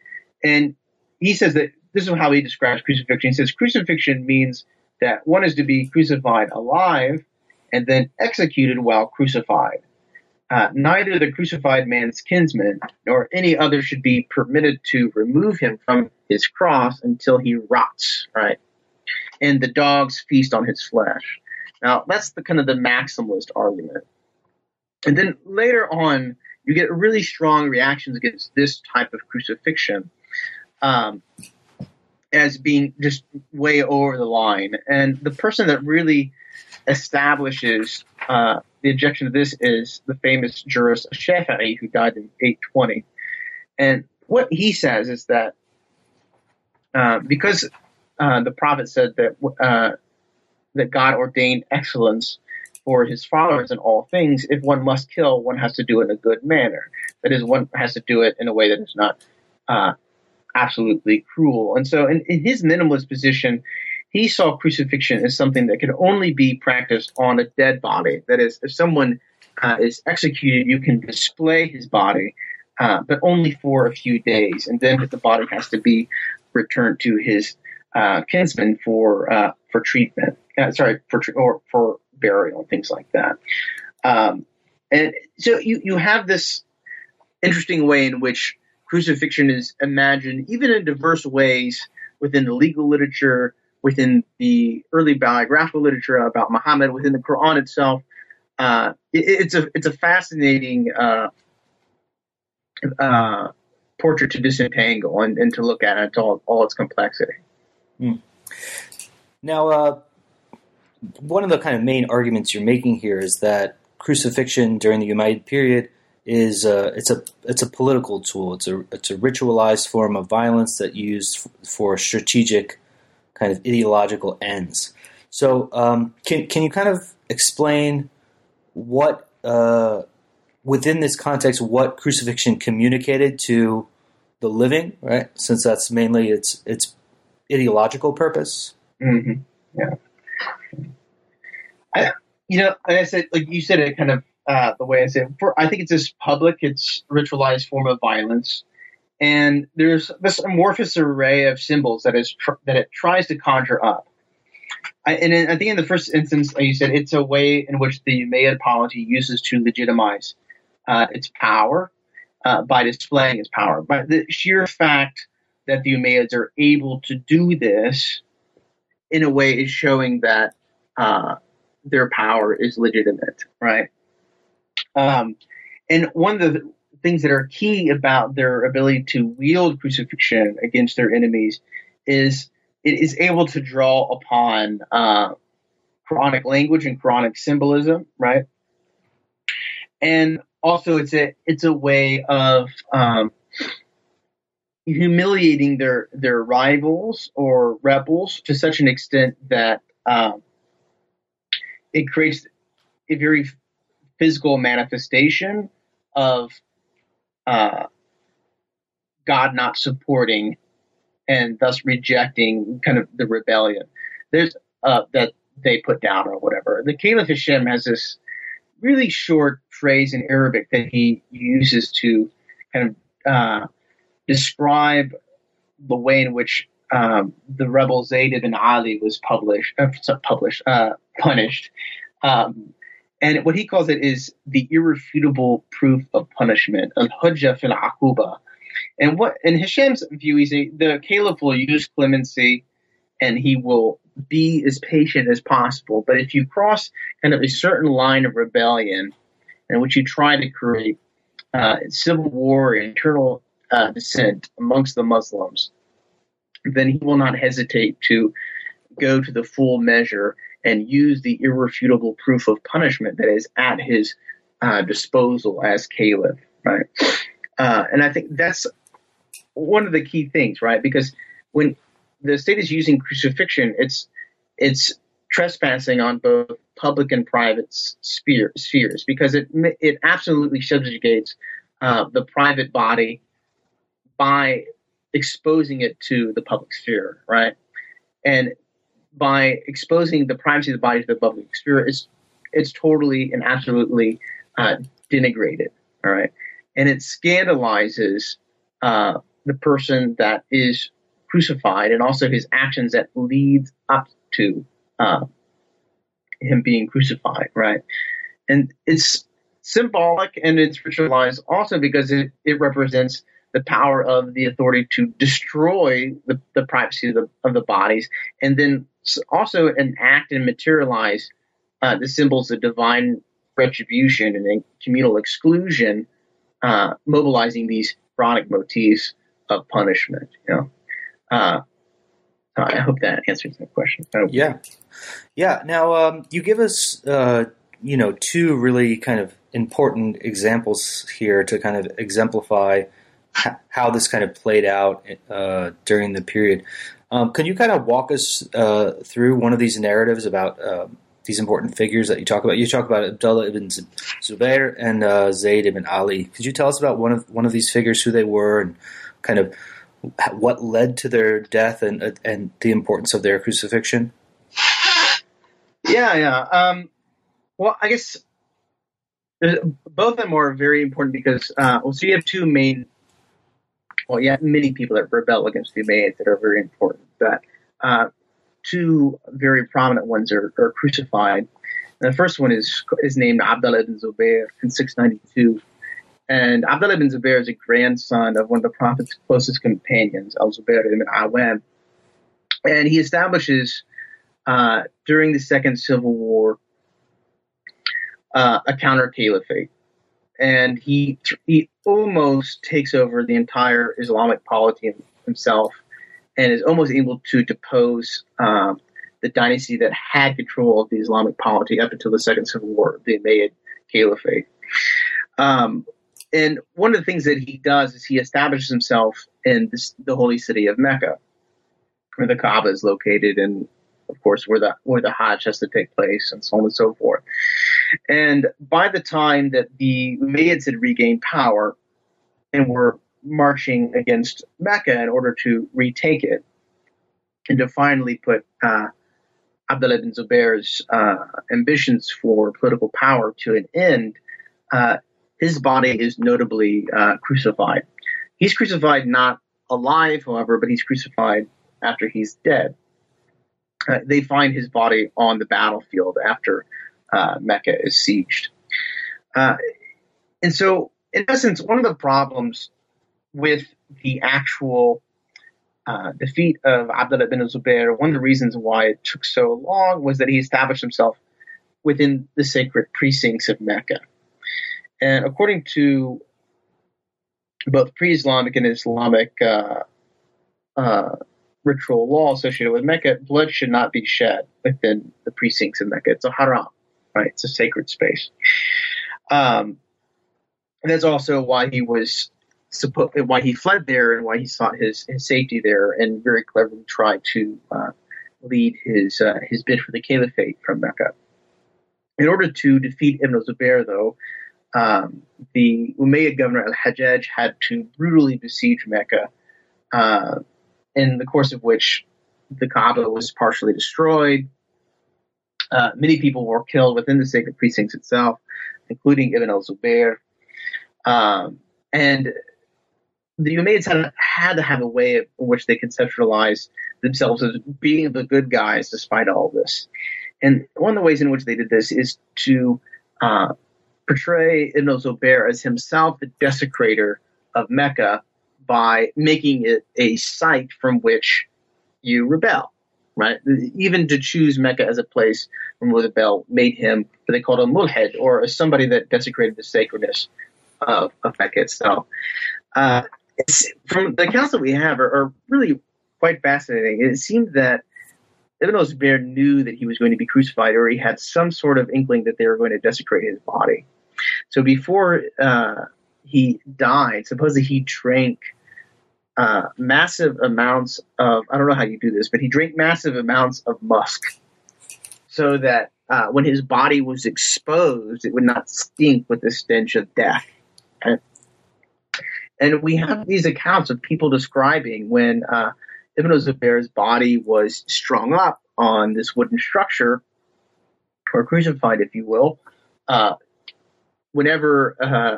and he says that this is how he describes crucifixion. He says crucifixion means that one is to be crucified alive and then executed while crucified. Uh, neither the crucified man's kinsman nor any other should be permitted to remove him from his cross until he rots, right? And the dogs feast on his flesh. Now, that's the kind of the maximalist argument. And then later on, you get really strong reactions against this type of crucifixion um, as being just way over the line. And the person that really establishes uh, the objection to this is the famous jurist Shafi'i, who died in eight twenty. And what he says is that uh, because uh, the prophet said that uh, that God ordained excellence for his followers in all things, if one must kill, one has to do it in a good manner. That is, one has to do it in a way that is not uh, absolutely cruel. And so in, in his minimalist position, he saw crucifixion as something that could only be practiced on a dead body. That is, if someone uh, is executed, you can display his body, uh, but only for a few days. And then the body has to be returned to his uh, kinsman for uh, for treatment. Uh, sorry, for or for burial and things like that. Um, and so you, you have this interesting way in which crucifixion is imagined, even in diverse ways within the legal literature, within the early biographical literature about Muhammad, within the Quran itself. Uh, it, it's a it's a fascinating uh, uh, portrait to disentangle and, and to look at it, all, all its complexity. Mm. Now, uh, one of the kind of main arguments you're making here is that crucifixion during the Umayyad period is uh, it's a it's a political tool. It's a it's a ritualized form of violence that used f- for strategic kind of ideological ends. So um, can can you kind of explain what, uh, within this context, what crucifixion communicated to the living, right? Since that's mainly its its ideological purpose. Mm-hmm. Yeah. I, you know, I said, like you said, it kind of uh, the way I said it, for, I think it's this public, it's ritualized form of violence. And there's this amorphous array of symbols that is tr- that it tries to conjure up. I, and in, I think in the first instance, like you said, it's a way in which the Umayyad polity uses to legitimize uh, its power uh, by displaying its power. By the sheer fact that the Umayyads are able to do this in a way is showing that uh, their power is legitimate, right? Um, and one of the things that are key about their ability to wield crucifixion against their enemies is it is able to draw upon uh, Quranic language and Quranic symbolism, right? And also, it's a it's a way of um, humiliating their their rivals or rebels to such an extent that um, it creates a very physical manifestation of Uh, God not supporting and thus rejecting kind of the rebellion there's uh, that they put down or whatever. The Caliph Hisham has this really short phrase in Arabic that he uses to kind of uh, describe the way in which um, the rebel Zayd ibn Ali was published, uh, published uh, punished. Um, And what he calls it is the irrefutable proof of punishment, al-hujja fil aquba. And what in Hisham's view, he's a, the caliph will use clemency, and he will be as patient as possible. But if you cross kind of a certain line of rebellion, in which you try to create uh, civil war, internal uh, dissent amongst the Muslims, then he will not hesitate to go to the full measure and use the irrefutable proof of punishment that is at his uh, disposal as caliph, right? Uh, and I think that's one of the key things, right? Because when the state is using crucifixion, it's it's trespassing on both public and private sphere, spheres because it it absolutely subjugates uh, the private body by exposing it to the public sphere, right? And by exposing the privacy of the body to the public sphere, it's, it's totally and absolutely uh, denigrated, all right? And it scandalizes uh, the person that is crucified and also his actions that leads up to uh, him being crucified, right? And it's symbolic and it's ritualized also because it, it represents the power of the authority to destroy the, the privacy of the, of the bodies, and then also enact and materialize uh, the symbols of divine retribution and communal exclusion, uh, mobilizing these chronic motifs of punishment. You know, uh, I hope that answers that question. Yeah, yeah. Now um, you give us, uh, you know, two really kind of important examples here to kind of exemplify how this kind of played out uh, during the period. Um, can you kind of walk us uh, through one of these narratives about uh, these important figures that you talk about? You talk about Abdallah ibn Zubayr and uh, Zayd ibn Ali. Could you tell us about one of one of these figures, who they were, and kind of what led to their death and and the importance of their crucifixion? Yeah, yeah. Um, well, I guess both of them are very important because uh, well, so you have two main. Well, yeah, many people that rebel against the Umayyads that are very important, but uh, two very prominent ones are, are crucified. And the first one is is named Abdallah ibn Zubayr in six ninety-two. And Abdallah ibn Zubayr is a grandson of one of the Prophet's closest companions, al-Zubayr ibn Awam. And he establishes, uh, during the Second Civil War, uh, a counter-caliphate. And he he almost takes over the entire Islamic polity himself, and is almost able to depose um, the dynasty that had control of the Islamic polity up until the Second Civil War, the Umayyad Caliphate. Um, and one of the things that he does is he establishes himself in this, the holy city of Mecca, where the Kaaba is located, and of course where the where the Hajj has to take place, and so on and so forth. And by the time that the Umayyads had regained power and were marching against Mecca in order to retake it, and to finally put uh, Abdullah ibn Zubayr's uh, ambitions for political power to an end, uh, his body is notably uh, crucified. He's crucified not alive, however, but he's crucified after he's dead. Uh, they find his body on the battlefield after Uh, Mecca is sieged. Uh, and so, in essence, one of the problems with the actual uh, defeat of Abdullah ibn Zubayr, one of the reasons why it took so long was that he established himself within the sacred precincts of Mecca. And according to both pre-Islamic and Islamic uh, uh, ritual law associated with Mecca, blood should not be shed within the precincts of Mecca. It's a haram. Right. It's a sacred space. Um, and that's also why he was supposed, why he fled there, and why he sought his, his safety there, and very cleverly tried to uh, lead his uh, his bid for the caliphate from Mecca. In order to defeat Ibn al-Zubayr, though, um, the Umayyad governor Al-Hajjaj had to brutally besiege Mecca, uh, in the course of which the Kaaba was partially destroyed. Uh, many people were killed within the sacred precincts itself, including Ibn al-Zubayr. Um, and the Umayyads had, had to have a way in which they conceptualized themselves as being the good guys despite all this. And one of the ways in which they did this is to uh, portray Ibn al-Zubayr as himself the desecrator of Mecca by making it a site from which you rebel. Right, even to choose Mecca as a place from where the bell made him what they called a mulhid, or somebody that desecrated the sacredness of, of Mecca itself. Uh, it's, from the accounts that we have are, are really quite fascinating. It seemed that Ibn al-Zubayr knew that he was going to be crucified, or he had some sort of inkling that they were going to desecrate his body. So before uh, he died, supposedly he drank Uh, massive amounts of, I don't know how you do this, but he drank massive amounts of musk so that uh, when his body was exposed, it would not stink with the stench of death. And, and we have these accounts of people describing when uh, Ibn al-Zubayr's body was strung up on this wooden structure, or crucified, if you will, uh, whenever uh,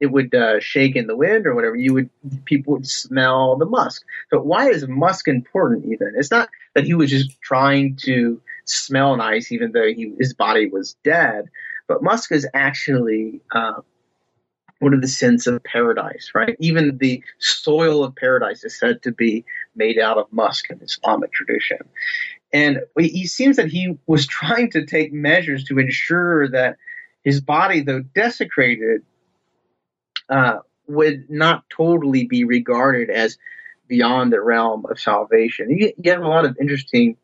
it would uh, shake in the wind or whatever, you would people would smell the musk. So why is musk important even? It's not that he was just trying to smell nice, even though he, his body was dead. But musk is actually uh, one of the scents of paradise, right? Even the soil of paradise is said to be made out of musk in Islamic tradition. And it seems that he was trying to take measures to ensure that his body, though desecrated, uh, would not totally be regarded as beyond the realm of salvation. You, you have a lot of interesting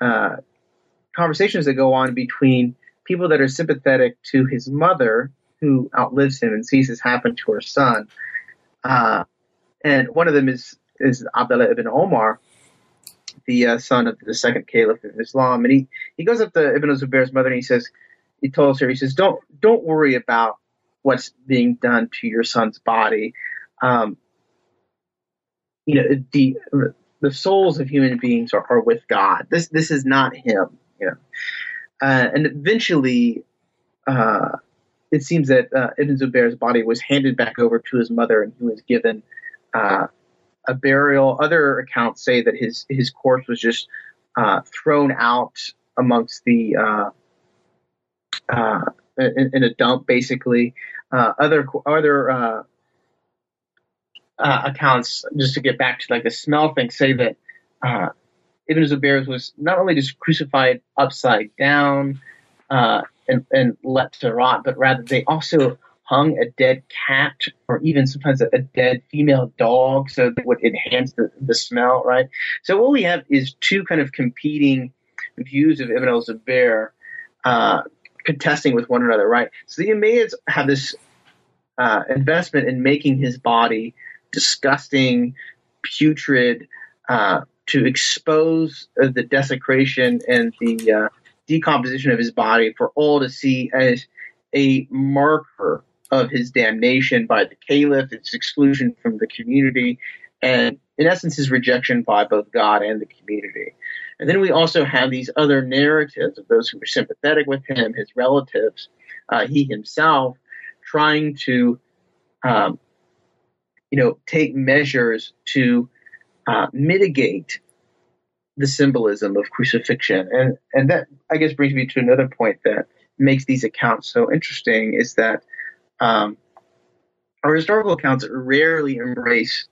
uh, conversations that go on between people that are sympathetic to his mother, who outlives him and sees this happen to her son. Uh, and one of them is, is Abdullah ibn Omar, the uh, son of the second caliph of Islam. And he, he goes up to Ibn al-Zubayr's mother and he says, he tells her, he says, don't, don't worry about what's being done to your son's body. Um, you know, the, the souls of human beings are, are with God. This, this is not him, you know. Uh, and eventually, uh, it seems that uh, Ibn Zubayr's body was handed back over to his mother, and he was given uh, a burial. Other accounts say that his his corpse was just uh, thrown out amongst the uh, uh, in, in a dump, basically. Uh, other other uh, uh, accounts, just to get back to like the smell thing, say that uh, Ibn Zubayr's was not only just crucified upside down, Uh, And, and let to rot, but rather they also hung a dead cat or even sometimes a, a dead female dog, so that would enhance the, the smell, right? So what we have is two kind of competing views of Ibn al-Zubayr uh, contesting with one another, right? So the Umayyads have this uh, investment in making his body disgusting, putrid, uh, to expose uh, the desecration and the uh, decomposition of his body for all to see as a marker of his damnation by the caliph, its exclusion from the community, and in essence his rejection by both God and the community. And then we also have these other narratives of those who were sympathetic with him, his relatives, uh, he himself, trying to um, you know, take measures to uh, mitigate the symbolism of crucifixion. And and that, I guess, brings me to another point that makes these accounts so interesting, is that um, our historical accounts rarely embrace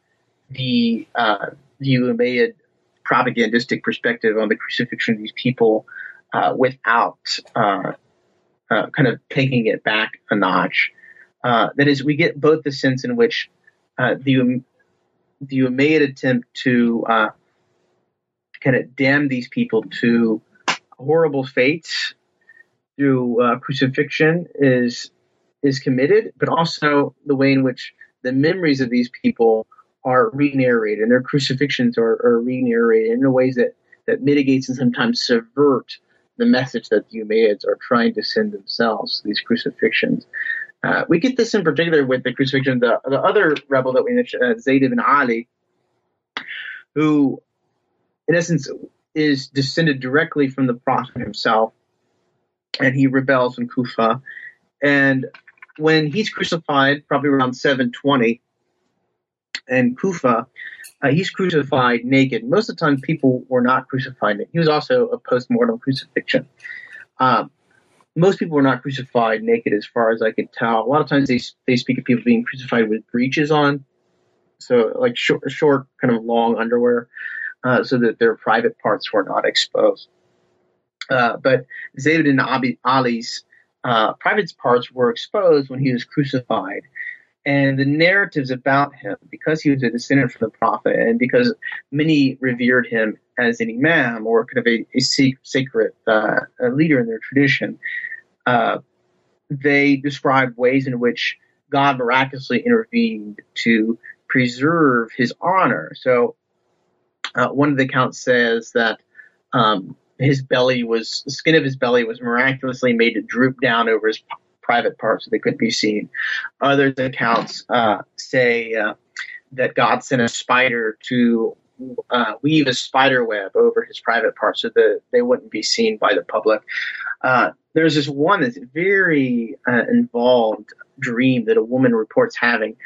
the uh, the Umayyad propagandistic perspective on the crucifixion of these people uh, without uh, uh, kind of taking it back a notch. Uh, that is, we get both the sense in which uh, the, the Umayyad attempt to uh, kind of damn these people to horrible fates through uh, crucifixion is is committed, but also the way in which the memories of these people are re-narrated and their crucifixions are, are re-narrated in ways that, that mitigates and sometimes subvert the message that the Umayyads are trying to send themselves, these crucifixions. Uh, we get this in particular with the crucifixion of the, the other rebel that we mentioned, uh, Zayd ibn Ali, who in essence is descended directly from the Prophet himself, and he rebels in Kufa. And when he's crucified, probably around seven twenty in Kufa, uh, he's crucified naked. Most of the time people were not crucified naked. He was also a post-mortem crucifixion. Um, most people were not crucified naked as far as I could tell. A lot of times they, they speak of people being crucified with breeches on, so like short, short kind of long underwear, Uh, so that their private parts were not exposed. Uh, but Zayd ibn Ali's uh, private parts were exposed when he was crucified. And the narratives about him, because he was a descendant from the Prophet and because many revered him as an imam or kind of a, a sacred uh, a leader in their tradition, uh, they describe ways in which God miraculously intervened to preserve his honor. So Uh, one of the accounts says that um, his belly was, the skin of his belly was miraculously made to droop down over his p- private parts so they couldn't be seen. Other accounts uh, say uh, that God sent a spider to uh, weave a spider web over his private parts so that they wouldn't be seen by the public. Uh, there's this one that's very uh, involved dream that a woman reports having,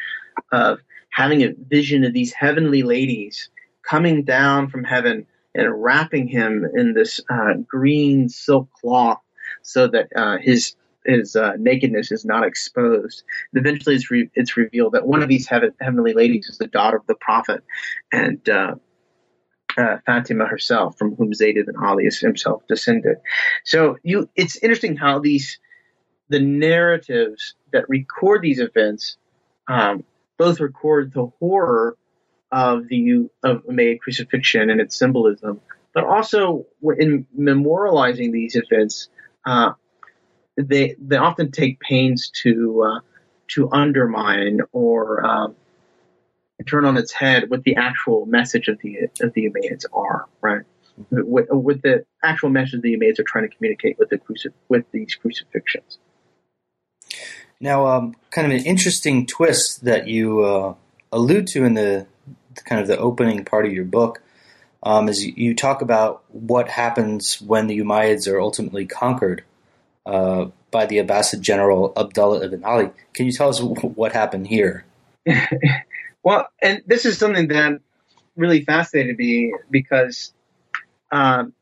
of having a vision of these heavenly ladies coming down from heaven and wrapping him in this uh, green silk cloth so that uh, his his uh, nakedness is not exposed. And eventually it's, re- it's revealed that one of these heaven- heavenly ladies is the daughter of the prophet, and uh, uh, Fatima herself, from whom Zayd ibn Ali is himself descended. So you, it's interesting how these the narratives that record these events um, both record the horror of the of Umayyad crucifixion and its symbolism, but also in memorializing these events, uh, they they often take pains to uh, to undermine or um, turn on its head what the actual message of the of the Umayyads are, right? What, what the actual message the Umayyads are trying to communicate with the crucif- with these crucifixions. Now, um, kind of an interesting twist that you uh, allude to in the kind of the opening part of your book um, is you talk about what happens when the Umayyads are ultimately conquered uh, by the Abbasid general Abdallah ibn Ali. Can you tell us what happened here? Well, and this is something that really fascinated me because um,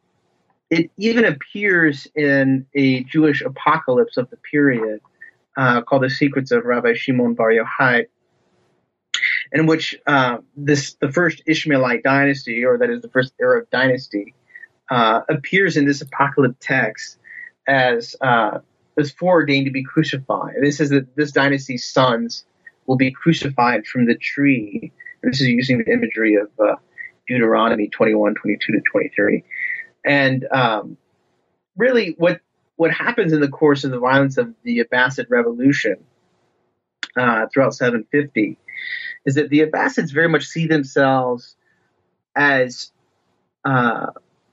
it even appears in a Jewish apocalypse of the period uh, called The Secrets of Rabbi Shimon Bar Yohai, in which uh, this the first Ishmaelite dynasty, or that is the first Arab dynasty, uh, appears in this apocalyptic text as uh, as foreordained to be crucified. This is that this dynasty's sons will be crucified from the tree. And this is using the imagery of uh, Deuteronomy twenty-one, twenty-two to twenty-three. And um, really, what what happens in the course of the violence of the Abbasid Revolution uh, throughout seven fifty is that the Abbasids very much see themselves as, uh,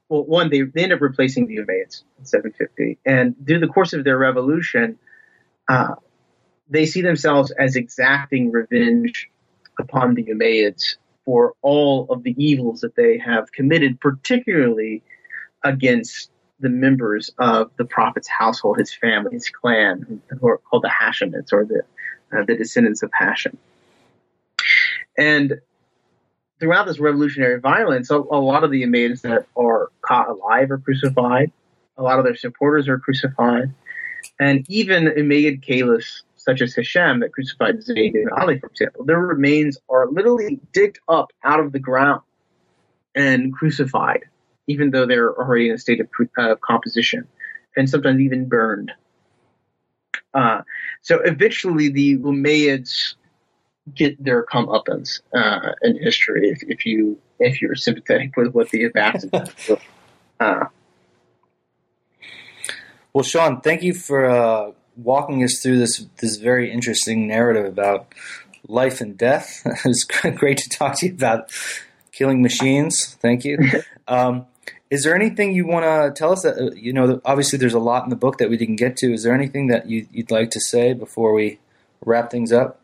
well, one, they, they end up replacing the Umayyads in seven fifty. And through the course of their revolution, uh, they see themselves as exacting revenge upon the Umayyads for all of the evils that they have committed, particularly against the members of the prophet's household, his family, his clan, who are called the Hashemites, or the, uh, the descendants of Hashem. And throughout this revolutionary violence, a, a lot of the Umayyads that are caught alive are crucified. A lot of their supporters are crucified. And even Umayyad caliphs, such as Hisham, that crucified Zayd ibn Ali, for example, their remains are literally digged up out of the ground and crucified, even though they're already in a state of uh, composition, and sometimes even burned. Uh, so eventually the Umayyads get their comeuppance uh, in history, if, if you if you're sympathetic with what the Abbasids do. Uh. Well, Sean, thank you for uh, walking us through this this very interesting narrative about life and death. It was great to talk to you about killing machines. Thank you. Um, is there anything you want to tell us? That, uh, you know, obviously, there's a lot in the book that we didn't get to. Is there anything that you, you'd like to say before we wrap things up?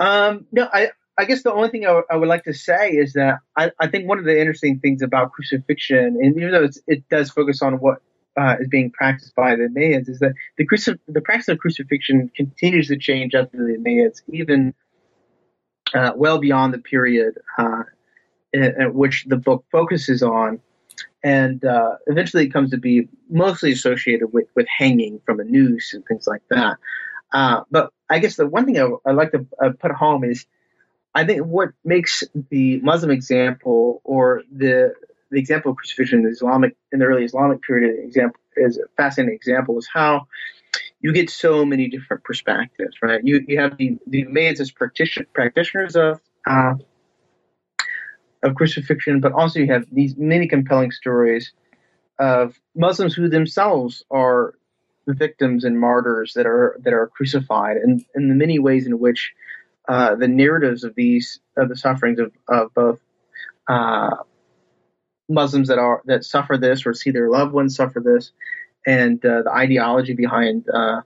Um, no, I, I guess the only thing I, w- I would like to say is that I, I think one of the interesting things about crucifixion, and even though it's, it does focus on what uh, is being practiced by the Umayyads, is that the, crucif- the practice of crucifixion continues to change after the Umayyads, even uh, well beyond the period uh, at which the book focuses on, and uh, eventually it comes to be mostly associated with, with hanging from a noose and things like that. Uh, but I guess the one thing I, I like to uh, put home is, I think what makes the Muslim example, or the the example of crucifixion in the Islamic in the early Islamic period, example is a fascinating example is how you get so many different perspectives, right? You you have the the Umayyads as practition, practitioners of uh, of crucifixion, but also you have these many compelling stories of Muslims who themselves are victims and martyrs that are that are crucified, and in the many ways in which uh, the narratives of these of the sufferings of, of both uh, Muslims that are that suffer this or see their loved ones suffer this, and uh, the ideology behind uh,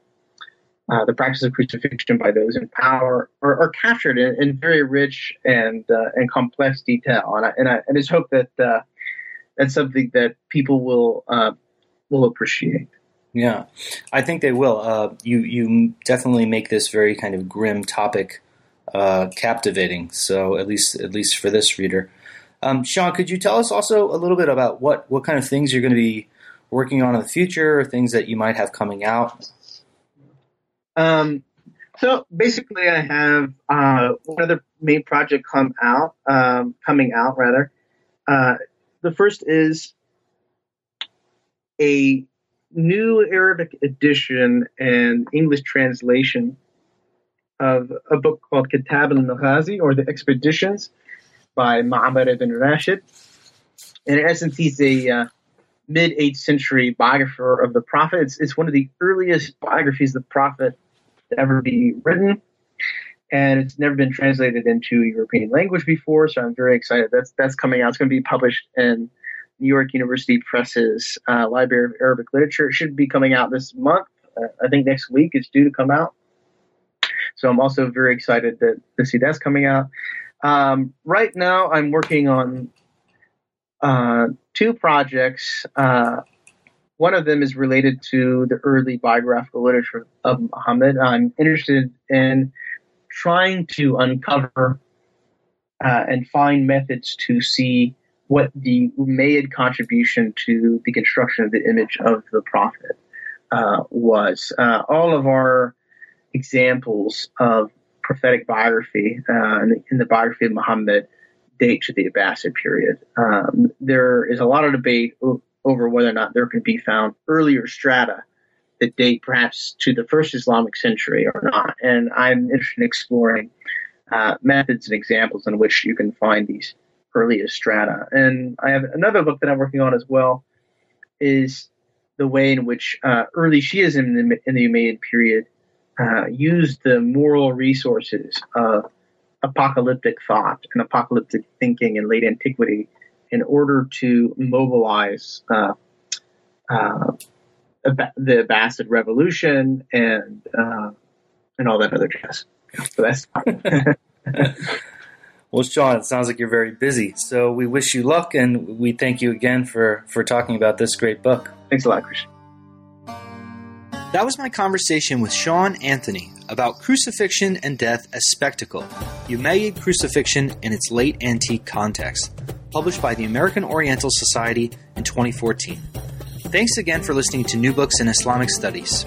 uh, the practice of crucifixion by those in power are, are captured in, in very rich and uh, and complex detail. And I and I, I just hope that uh, that's something that people will uh, will appreciate. Yeah, I think they will. Uh, you you definitely make this very kind of grim topic uh, captivating. So at least at least for this reader, um, Sean, could you tell us also a little bit about what, what kind of things you're going to be working on in the future, or things that you might have coming out? Um. So basically, I have uh, one other main project come out, um, coming out rather. Uh, the first is a new Arabic edition and English translation of a book called Kitab al-Mahan, or The Expeditions, by Ma'mar ibn Rashid. And in essence, he's a uh, mid-eighth century biographer of the Prophet. It's, it's one of the earliest biographies of the Prophet ever be written, and it's never been translated into European language before, so I'm very excited. That's that's coming out. It's going to be published in New York University Press's uh, Library of Arabic Literature. It should be coming out this month. Uh, I think next week it's due to come out. So I'm also very excited that to see that's coming out. Um, right now I'm working on uh, two projects. Uh, One of them is related to the early biographical literature of Muhammad. I'm interested in trying to uncover uh, and find methods to see what the Umayyad contribution to the construction of the image of the Prophet uh, was. Uh, all of our examples of prophetic biography uh, in, the, in the biography of Muhammad date to the Abbasid period. Um, there is a lot of debate over whether or not there can be found earlier strata that date perhaps to the first Islamic century or not. And I'm interested in exploring uh, methods and examples in which you can find these earliest strata. And I have another book that I'm working on as well, is the way in which uh, early Shiism in the, in the Umayyad period uh, used the moral resources of apocalyptic thought and apocalyptic thinking in late antiquity in order to mobilize uh, uh, the Abbasid revolution and uh, and all that other jazz. So that's Well, Sean, it sounds like you're very busy. So we wish you luck, and we thank you again for, for talking about this great book. Thanks a lot, Christian. That was my conversation with Sean Anthony about Crucifixion and Death as Spectacle, Umayyad Crucifixion and its Late Antique Context, published by the American Oriental Society in twenty fourteen. Thanks again for listening to New Books in Islamic Studies.